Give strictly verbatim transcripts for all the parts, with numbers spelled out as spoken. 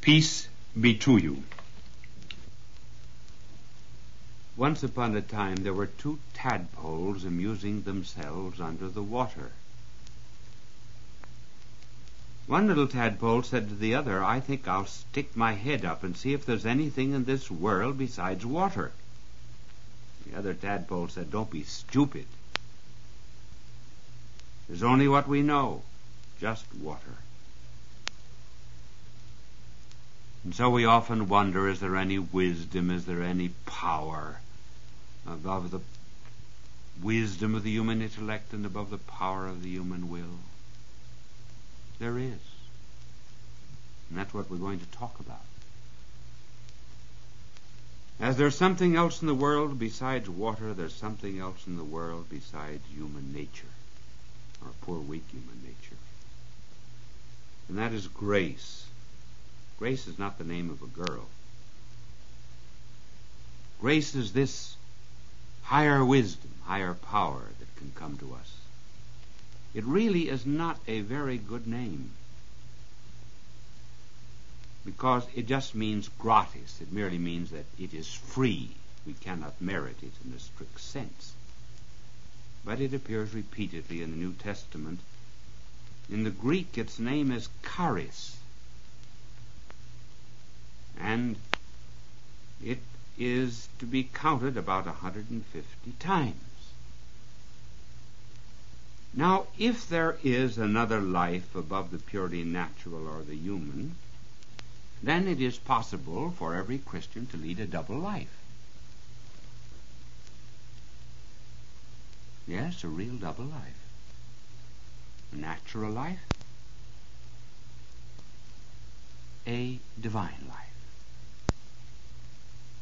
Peace be to you. Once upon a time there were two tadpoles amusing themselves under the water. One little tadpole said to the other, "I think I'll stick my head up and see if there's anything in this world besides water." The other tadpole said, "Don't be stupid. There's only what we know, just water." And so we often wonder, is there any wisdom, is there any power above the wisdom of the human intellect and above the power of the human will? There is. And that's what we're going to talk about. As there's something else in the world besides water, there's something else in the world besides human nature, or poor, weak human nature. And that is grace. Grace is not the name of a girl. Grace is this higher wisdom, higher power that can come to us. It really is not a very good name, because it just means gratis. It merely means that it is free. We cannot merit it in a strict sense. But it appears repeatedly in the New Testament. In the Greek, its name is charis. And it is to be counted about one hundred fifty times. Now, if there is another life above the purely natural or the human, then it is possible for every Christian to lead a double life. Yes, a real double life. A natural life. A divine life.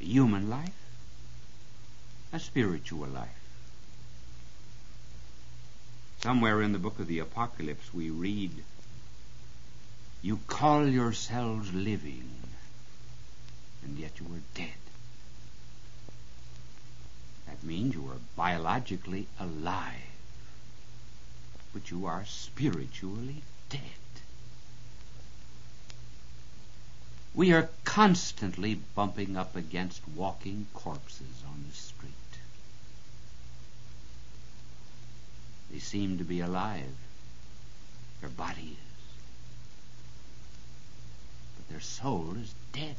A human life, a spiritual life. Somewhere in the book of the Apocalypse we read, "You call yourselves living, and yet you are dead." That means you are biologically alive, but you are spiritually dead. We are constantly bumping up against walking corpses on the street. They seem to be alive, their body is, but their soul is dead.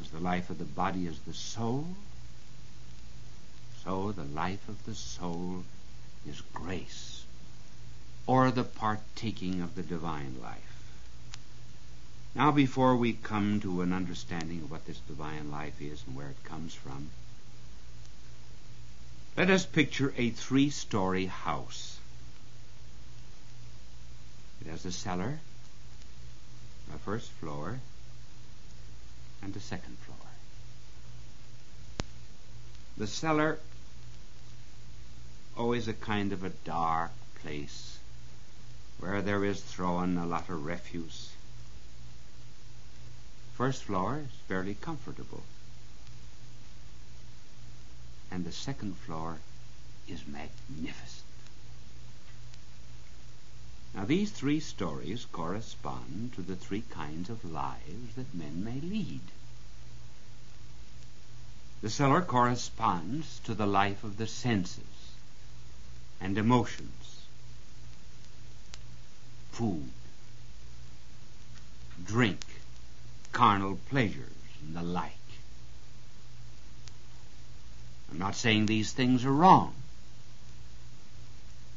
As the life of the body is the soul, so the life of the soul is grace, or the partaking of the divine life. Now, before we come to an understanding of what this divine life is and where it comes from, let us picture a three-story house. It has a cellar, a first floor, and a second floor. The cellar, always a kind of a dark place where there is thrown a lot of refuse. First floor is fairly comfortable, and the second floor is magnificent. Now, these three stories correspond to the three kinds of lives that men may lead. The cellar corresponds to the life of the senses and emotions, food, drink, carnal pleasures, and the like. I'm not saying these things are wrong.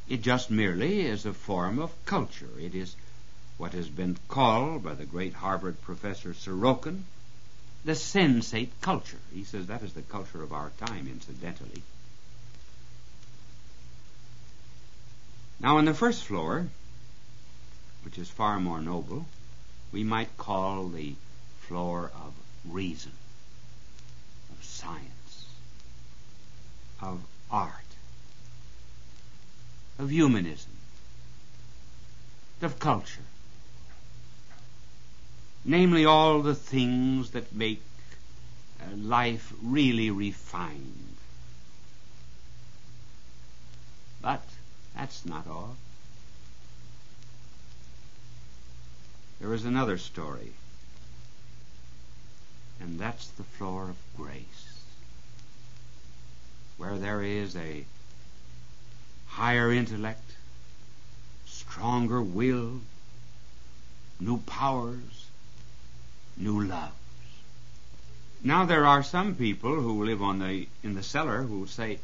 It just merely is a form of culture. It is what has been called by the great Harvard professor Sorokin the sensate culture. He says that is the culture of our time, incidentally. Now, on the first floor, which is far more noble, we might call the floor of reason, of science, of art, of humanism, of culture. Namely, all the things that make uh, life really refined. But that's not all. There is another story, and that's the floor of grace, where there is a higher intellect, stronger will, new powers, new loves. Now there are some people who live on the in the cellar who say,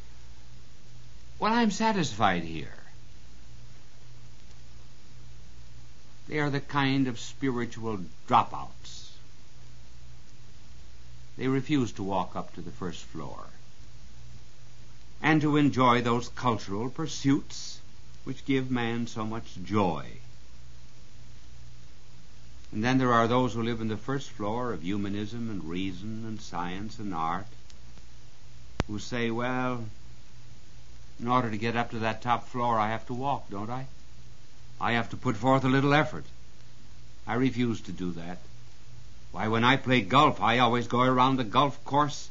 well, I'm satisfied here. They are the kind of spiritual dropouts. They refuse to walk up to the first floor and to enjoy those cultural pursuits which give man so much joy. And then there are those who live in the first floor of humanism and reason and science and art, who say, well, in order to get up to that top floor, I have to walk, don't I? I have to put forth a little effort. I refuse to do that. Why, when I play golf, I always go around the golf course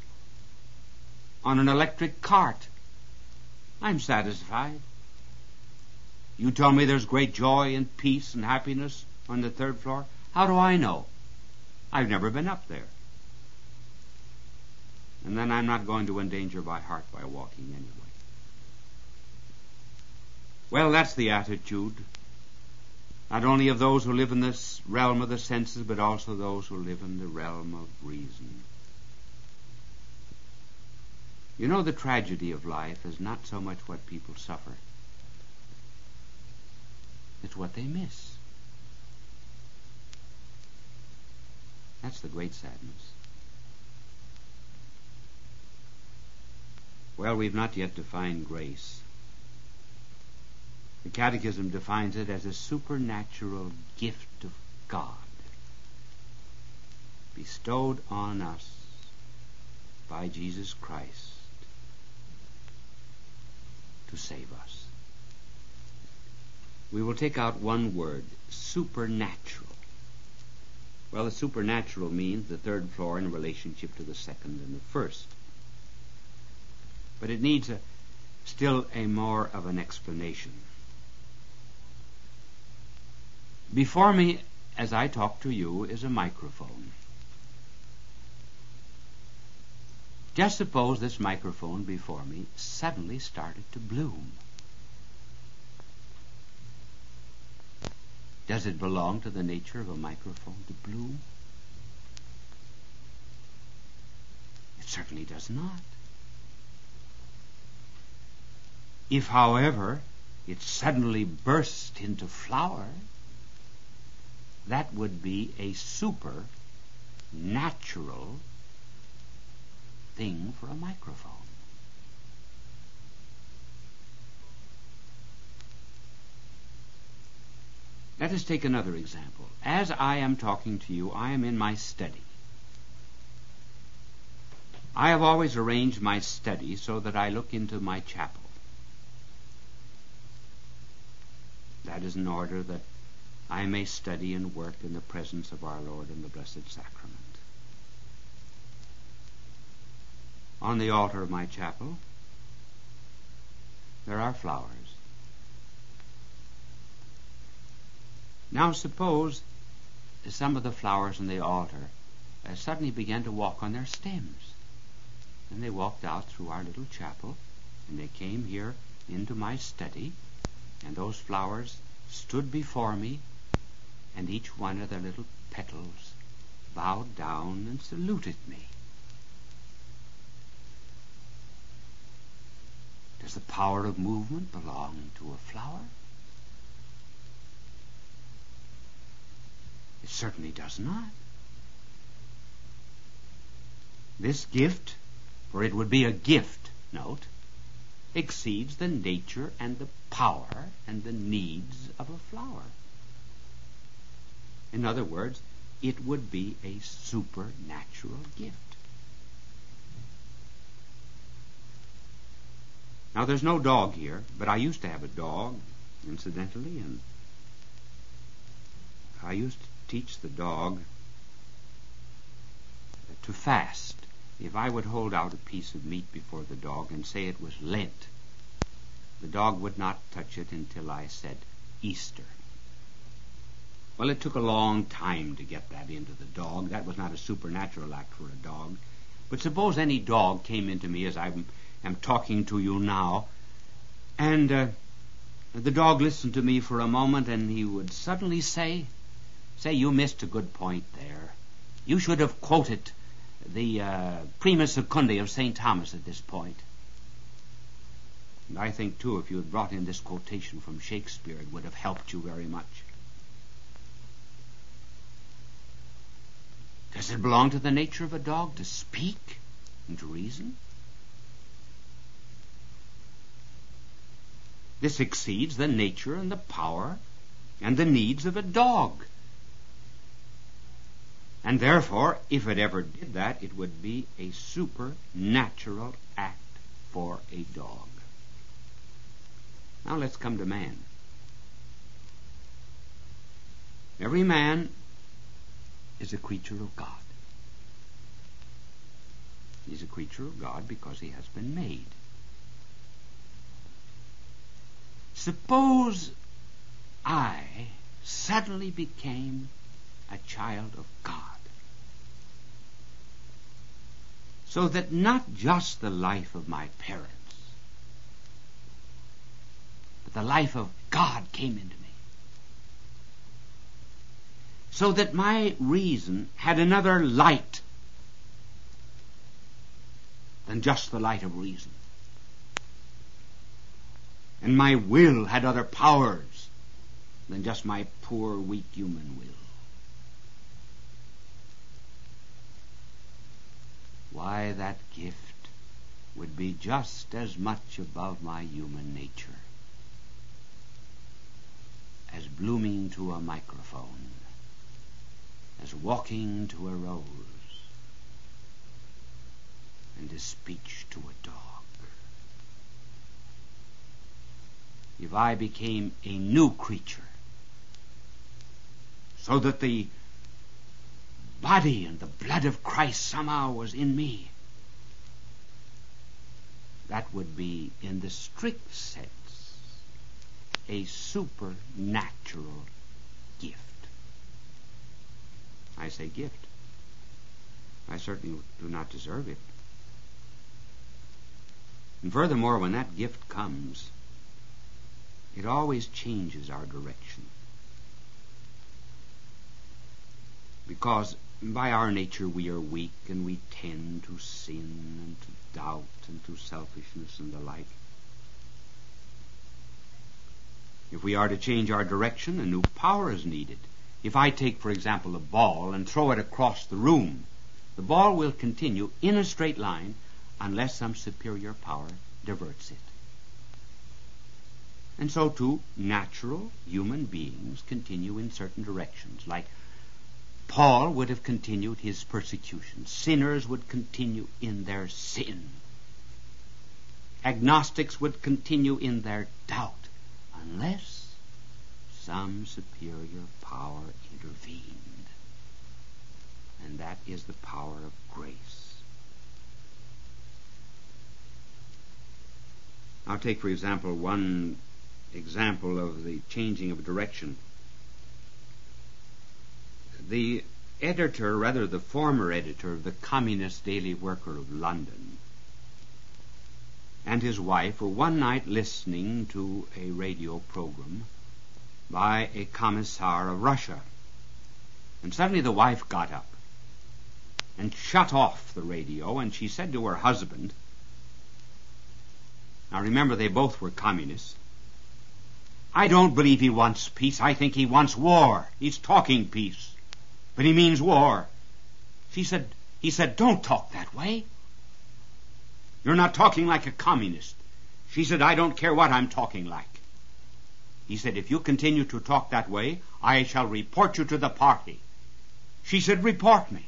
on an electric cart. I'm satisfied. You tell me there's great joy and peace and happiness on the third floor? How do I know? I've never been up there. And then I'm not going to endanger my heart by walking anyway. Well, that's the attitude, not only of those who live in this realm of the senses, but also those who live in the realm of reason. You know, the tragedy of life is not so much what people suffer. It's what they miss. That's the great sadness. Well, we've not yet defined grace. The Catechism defines it as a supernatural gift of God, bestowed on us by Jesus Christ to save us. We will take out one word, supernatural. Well, the supernatural means the third floor in relationship to the second and the first. But it needs a, still a more of an explanation. Before me, as I talk to you, is a microphone. Just suppose this microphone before me suddenly started to bloom. Does it belong to the nature of a microphone to bloom? It certainly does not. If, however, it suddenly burst into flower, that would be a supernatural thing for a microphone. Let us take another example. As I am talking to you, I am in my study. I have always arranged my study so that I look into my chapel. That is in order that I may study and work in the presence of our Lord in the Blessed Sacrament. On the altar of my chapel, there are flowers. Now suppose some of the flowers on the altar uh, suddenly began to walk on their stems. And they walked out through our little chapel, and they came here into my study, and those flowers stood before me, and each one of their little petals bowed down and saluted me. Does the power of movement belong to a flower? It certainly does not. This gift, for it would be a gift, note, exceeds the nature and the power and the needs of a flower. In other words, it would be a supernatural gift. Now, there's no dog here, but I used to have a dog, incidentally, and I used to teach the dog to fast. If I would hold out a piece of meat before the dog and say it was Lent, the dog would not touch it until I said Easter. Well, it took a long time to get that into the dog. That was not a supernatural act for a dog. But suppose any dog came into me as I am talking to you now, and uh, the dog listened to me for a moment, and he would suddenly say, say, you missed a good point there. You should have quoted the uh, Prima Secundae of Saint Thomas at this point. And I think, too, if you had brought in this quotation from Shakespeare, it would have helped you very much. Does it belong to the nature of a dog to speak and to reason? This exceeds the nature and the power and the needs of a dog. And therefore, if it ever did that, it would be a supernatural act for a dog. Now let's come to man. Every man is a creature of God. He's a creature of God because he has been made. Suppose I suddenly became a child of God, so that not just the life of my parents, but the life of God came into me, so that my reason had another light than just the light of reason, and my will had other powers than just my poor, weak human will. Why, that gift would be just as much above my human nature as blooming to a microphone, as walking to a rose, and as speech to a dog. If I became a new creature, so that the body and the blood of Christ somehow was in me, that would be, in the strict sense, a supernatural gift. I say gift. I certainly do not deserve it. And furthermore, when that gift comes, it always changes our direction, because by our nature we are weak, and we tend to sin and to doubt and to selfishness and the like. If we are to change our direction, a new power is needed. If I take, for example, a ball and throw it across the room, the ball will continue in a straight line unless some superior power diverts it. And so, too, natural human beings continue in certain directions, like Paul would have continued his persecution. Sinners would continue in their sin. Agnostics would continue in their doubt, unless some superior power intervened. And that is the power of grace. I'll take, for example, one example of the changing of direction. The editor, rather the former editor of the Communist Daily Worker of London, and his wife were one night listening to a radio program by a commissar of Russia. And suddenly the wife got up and shut off the radio, and she said to her husband, now remember, they both were communists, I don't believe he wants peace. I think he wants war. He's talking peace, but he means war. She said, he said, don't talk that way. You're not talking like a communist. She said, I don't care what I'm talking like. He said, if you continue to talk that way, I shall report you to the party. She said, report me.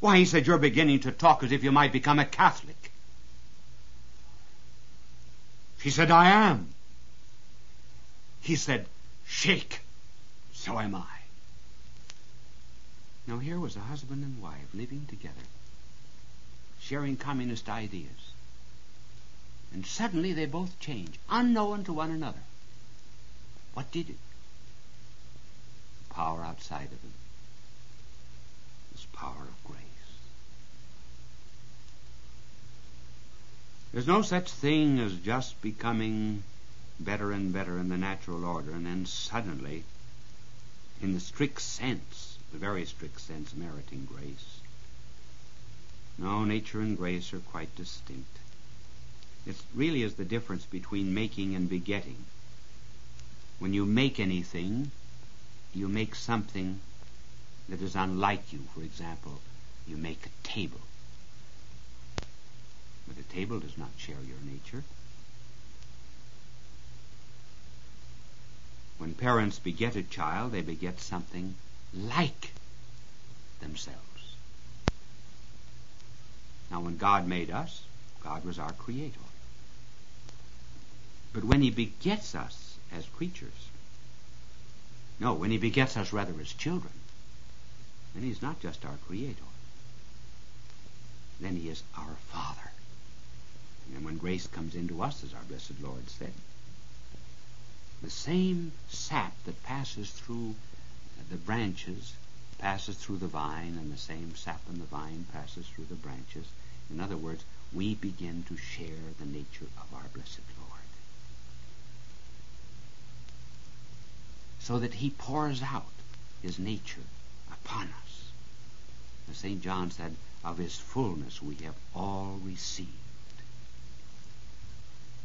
Why, he said, you're beginning to talk as if you might become a Catholic. She said, I am. He said, shake, so am I. Now here was a husband and wife living together, sharing communist ideas. And suddenly they both changed, unknown to one another. What did it? power outside of him. This power of grace. There's no such thing as just becoming better and better in the natural order, and then suddenly, in the strict sense, the very strict sense, meriting grace. No, nature and grace are quite distinct. It really is the difference between making and begetting. When you make anything, you make something that is unlike you. For example, you make a table. But the table does not share your nature. When parents beget a child, they beget something like themselves. Now, when God made us, God was our creator. But when he begets us as creatures, no, when he begets us rather as children, then he's not just our creator. Then he is our Father. And then when grace comes into us, as our blessed Lord said, the same sap that passes through the branches passes through the vine, and the same sap in the vine passes through the branches. In other words, we begin to share the nature of our blessed Lord. So that he pours out his nature upon us. As Saint John said, of his fullness we have all received.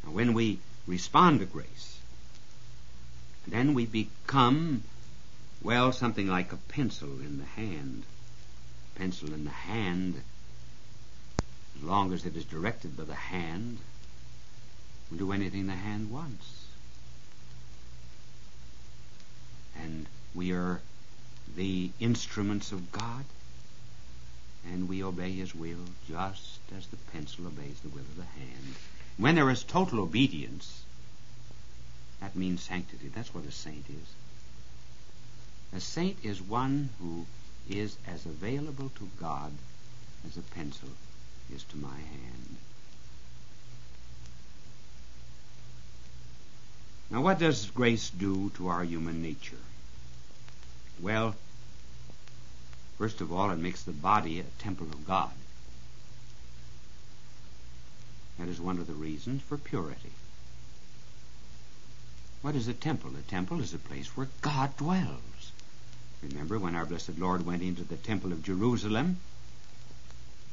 Now, when we respond to grace, then we become, well, something like a pencil in the hand. A pencil in the hand, as long as it is directed by the hand, will do anything the hand wants. And we are the instruments of God, and we obey his will just as the pencil obeys the will of the hand. When there is total obedience, that means sanctity. That's what a saint is. A saint is one who is as available to God as a pencil is to my hand. Now, what does grace do to our human nature? Well, first of all, it makes the body a temple of God. That is one of the reasons for purity. What is a temple? A temple is a place where God dwells. Remember when our blessed Lord went into the Temple of Jerusalem,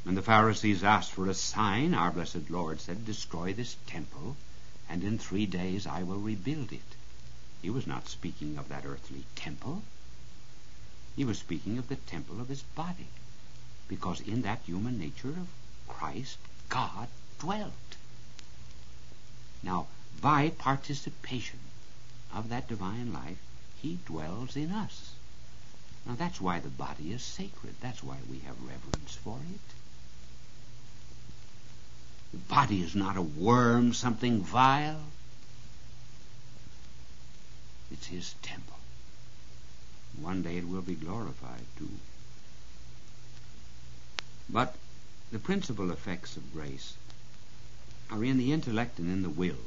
when the Pharisees asked for a sign, our blessed Lord said, "Destroy this temple, and in three days I will rebuild it." He was not speaking of that earthly temple. He was speaking of the temple of his body, because in that human nature of Christ, God dwelt. Now, by participation of that divine life, he dwells in us. Now, that's why the body is sacred. That's why we have reverence for it. The body is not a worm, something vile. It's his temple. One day it will be glorified too. But the principal effects of grace are in the intellect and in the will.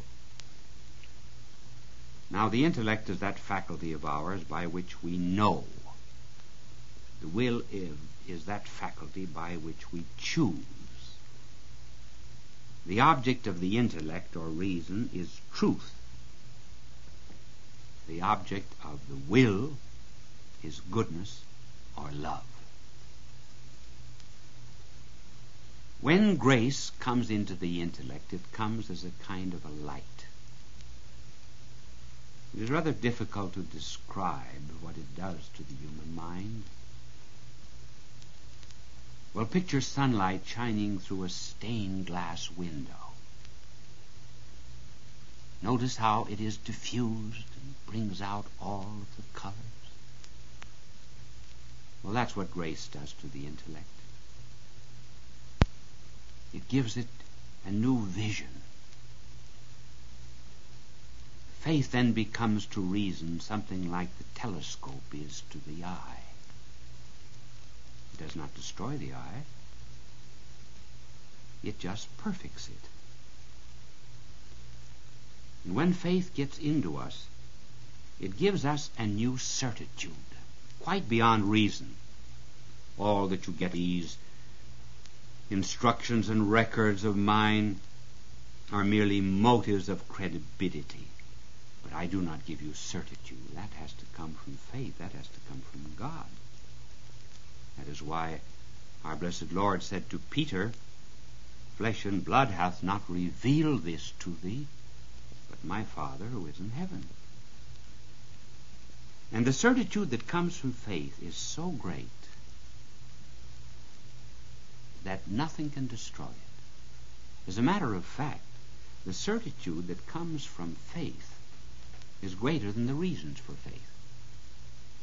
Now, the intellect is that faculty of ours by which we know. The will is, is that faculty by which we choose. The object of the intellect or reason is truth. The object of the will is goodness or love. When grace comes into the intellect, it comes as a kind of a light. It is rather difficult to describe what it does to the human mind. Well, picture sunlight shining through a stained glass window. Notice how it is diffused and brings out all of the colors. Well, that's what grace does to the intellect. It gives it a new vision. Faith then becomes to reason something like the telescope is to the eye. It does not destroy the eye. It just perfects it. And when faith gets into us, it gives us a new certitude. quite beyond reason. All that you get these instructions and records of mine are merely motives of credibility. But I do not give you certitude. That has to come from faith. That has to come from God. That is why our blessed Lord said to Peter, "Flesh and blood hath not revealed this to thee, but my Father who is in heaven." And the certitude that comes from faith is so great that nothing can destroy it. As a matter of fact, the certitude that comes from faith is greater than the reasons for faith.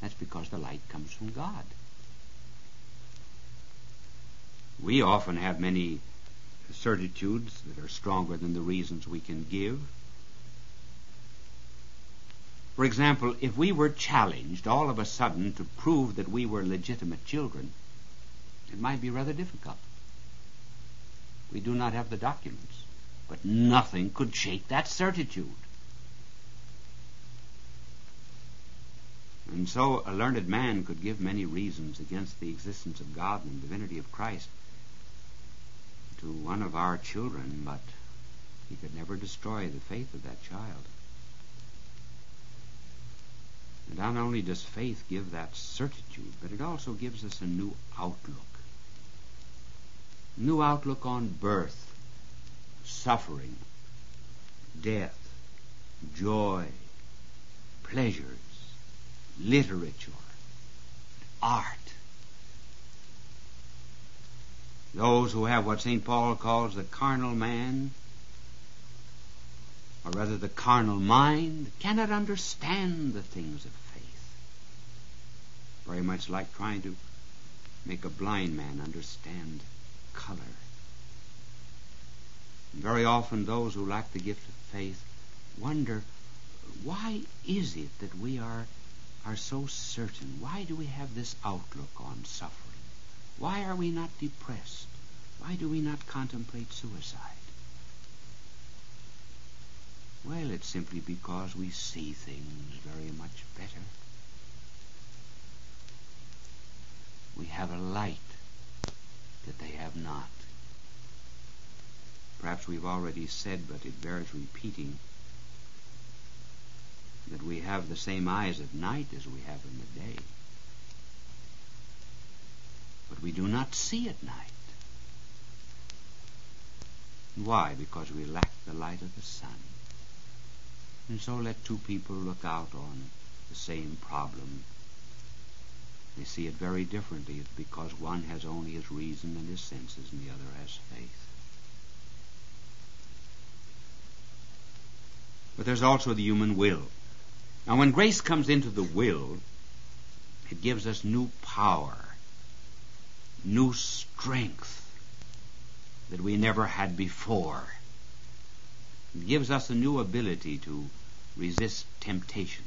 That's because the light comes from God. We often have many certitudes that are stronger than the reasons we can give. For example, if we were challenged all of a sudden to prove that we were legitimate children, it might be rather difficult. We do not have the documents, but nothing could shake that certitude. And so a learned man could give many reasons against the existence of God and the divinity of Christ to one of our children, but he could never destroy the faith of that child. And not only does faith give that certitude, but it also gives us a new outlook. New outlook on birth, suffering, death, joy, pleasures, literature, art. Those who have what Saint Paul calls the carnal man, or rather the carnal mind, cannot understand the things of faith. Very much like trying to make a blind man understand color. And very often those who lack the gift of faith wonder, why is it that we are are so certain? Why do we have this outlook on suffering? Why are we not depressed? Why do we not contemplate suicide? Well, it's simply because we see things very much better. We have a light that they have not. Perhaps we've already said, but it bears repeating, that we have the same eyes at night as we have in the day. But we do not see at night. Why? Because we lack the light of the sun. And so let two people look out on the same problem. They see it very differently. It's because one has only his reason and his senses and the other has faith. But there's also the human will. Now, when grace comes into the will, it gives us new power, new strength that we never had before. It gives us a new ability to resist temptations.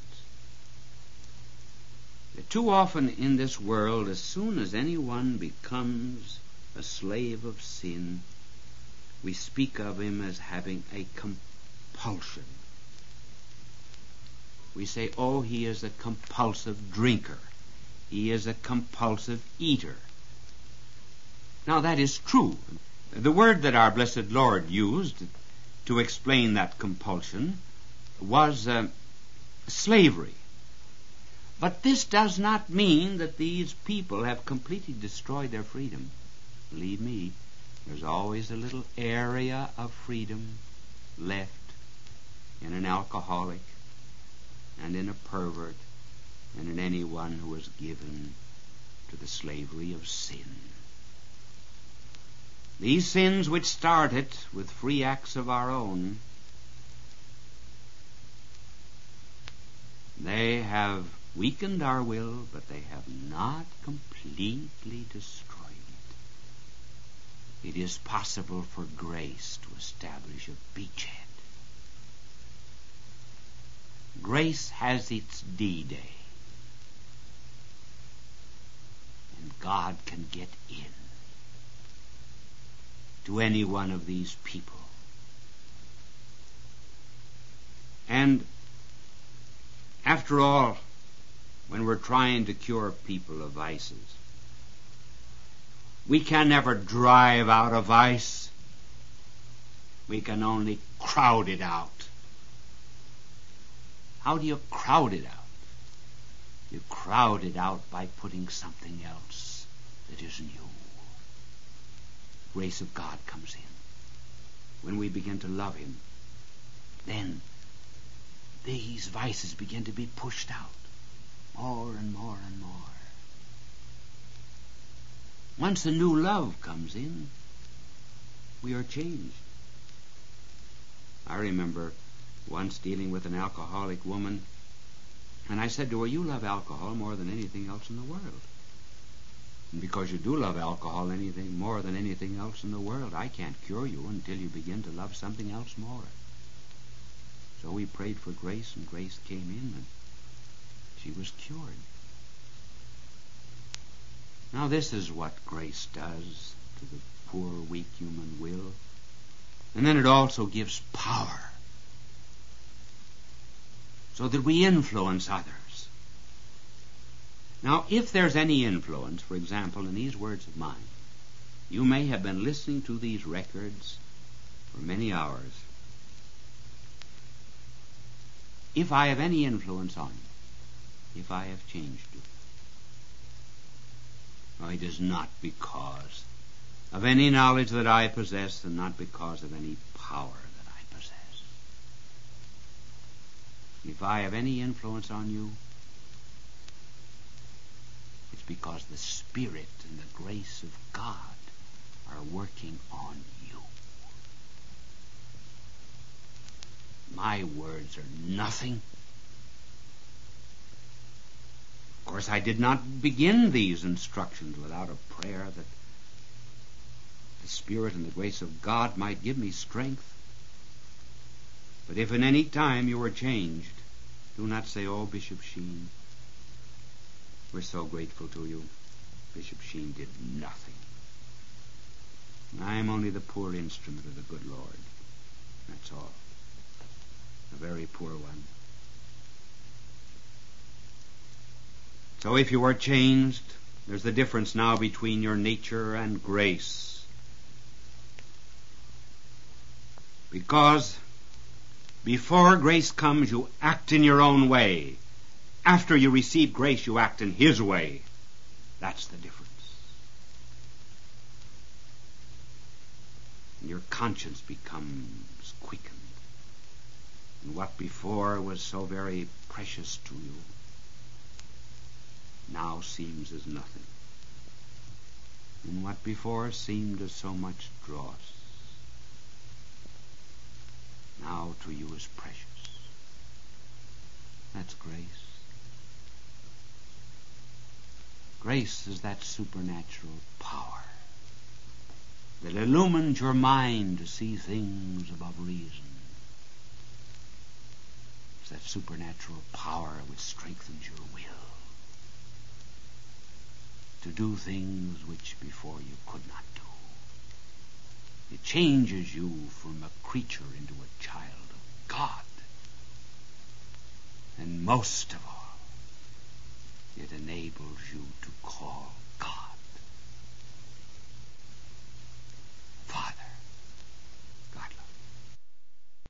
Too often in this world, as soon as anyone becomes a slave of sin, we speak of him as having a compulsion. We say, oh, he is a compulsive drinker. He is a compulsive eater. Now, that is true. The word that our blessed Lord used to explain that compulsion was uh, slavery. But this does not mean that these people have completely destroyed their freedom. Believe me, there's always a little area of freedom left in an alcoholic, and in a pervert, and in anyone who is given to the slavery of sin. These sins which started with free acts of our own, they have weakened our will, but they have not completely destroyed it. It is possible for grace to establish a beachhead. Grace has its D-Day. And God can get in to any one of these people. And after all, when we're trying to cure people of vices. We can never drive out a vice. We can only crowd it out. How do you crowd it out? You crowd it out by putting something else that isn't you. Grace of God comes in. When we begin to love him, then these vices begin to be pushed out more and more and more. Once a new love comes in, we are changed. I remember once dealing with an alcoholic woman, and I said to her, "You love alcohol more than anything else in the world. And because you do love alcohol anything more than anything else in the world, I can't cure you until you begin to love something else more." So we prayed for grace, and grace came in, and she was cured. Now this is what grace does to the poor, weak human will. And then it also gives power, so that we influence others. Now, if there's any influence, for example, in these words of mine, you may have been listening to these records for many hours. If I have any influence on you, if I have changed you, well, it is not because of any knowledge that I possess, and not because of any power that I possess. If I have any influence on you, it's because the Spirit and the grace of God are working on you. My words are nothing. Of course, I did not begin these instructions without a prayer that the Spirit and the grace of God might give me strength. But if in any time you were changed, do not say, "Oh, Bishop Sheen, we're so grateful to you. Bishop Sheen did nothing. And I am only the poor instrument of the good Lord. That's all. A very poor one." So if you are changed, there's the difference now between your nature and grace. Because before grace comes, you act in your own way. After you receive grace, you act in his way. That's the difference. And your conscience becomes quickened. And what before was so very precious to you now seems as nothing. And what before seemed as so much dross now to you is precious. That's grace. Grace is that supernatural power that illumines your mind to see things above reason. That supernatural power which strengthens your will to do things which before you could not do. It changes you from a creature into a child of God. And most of all, it enables you to call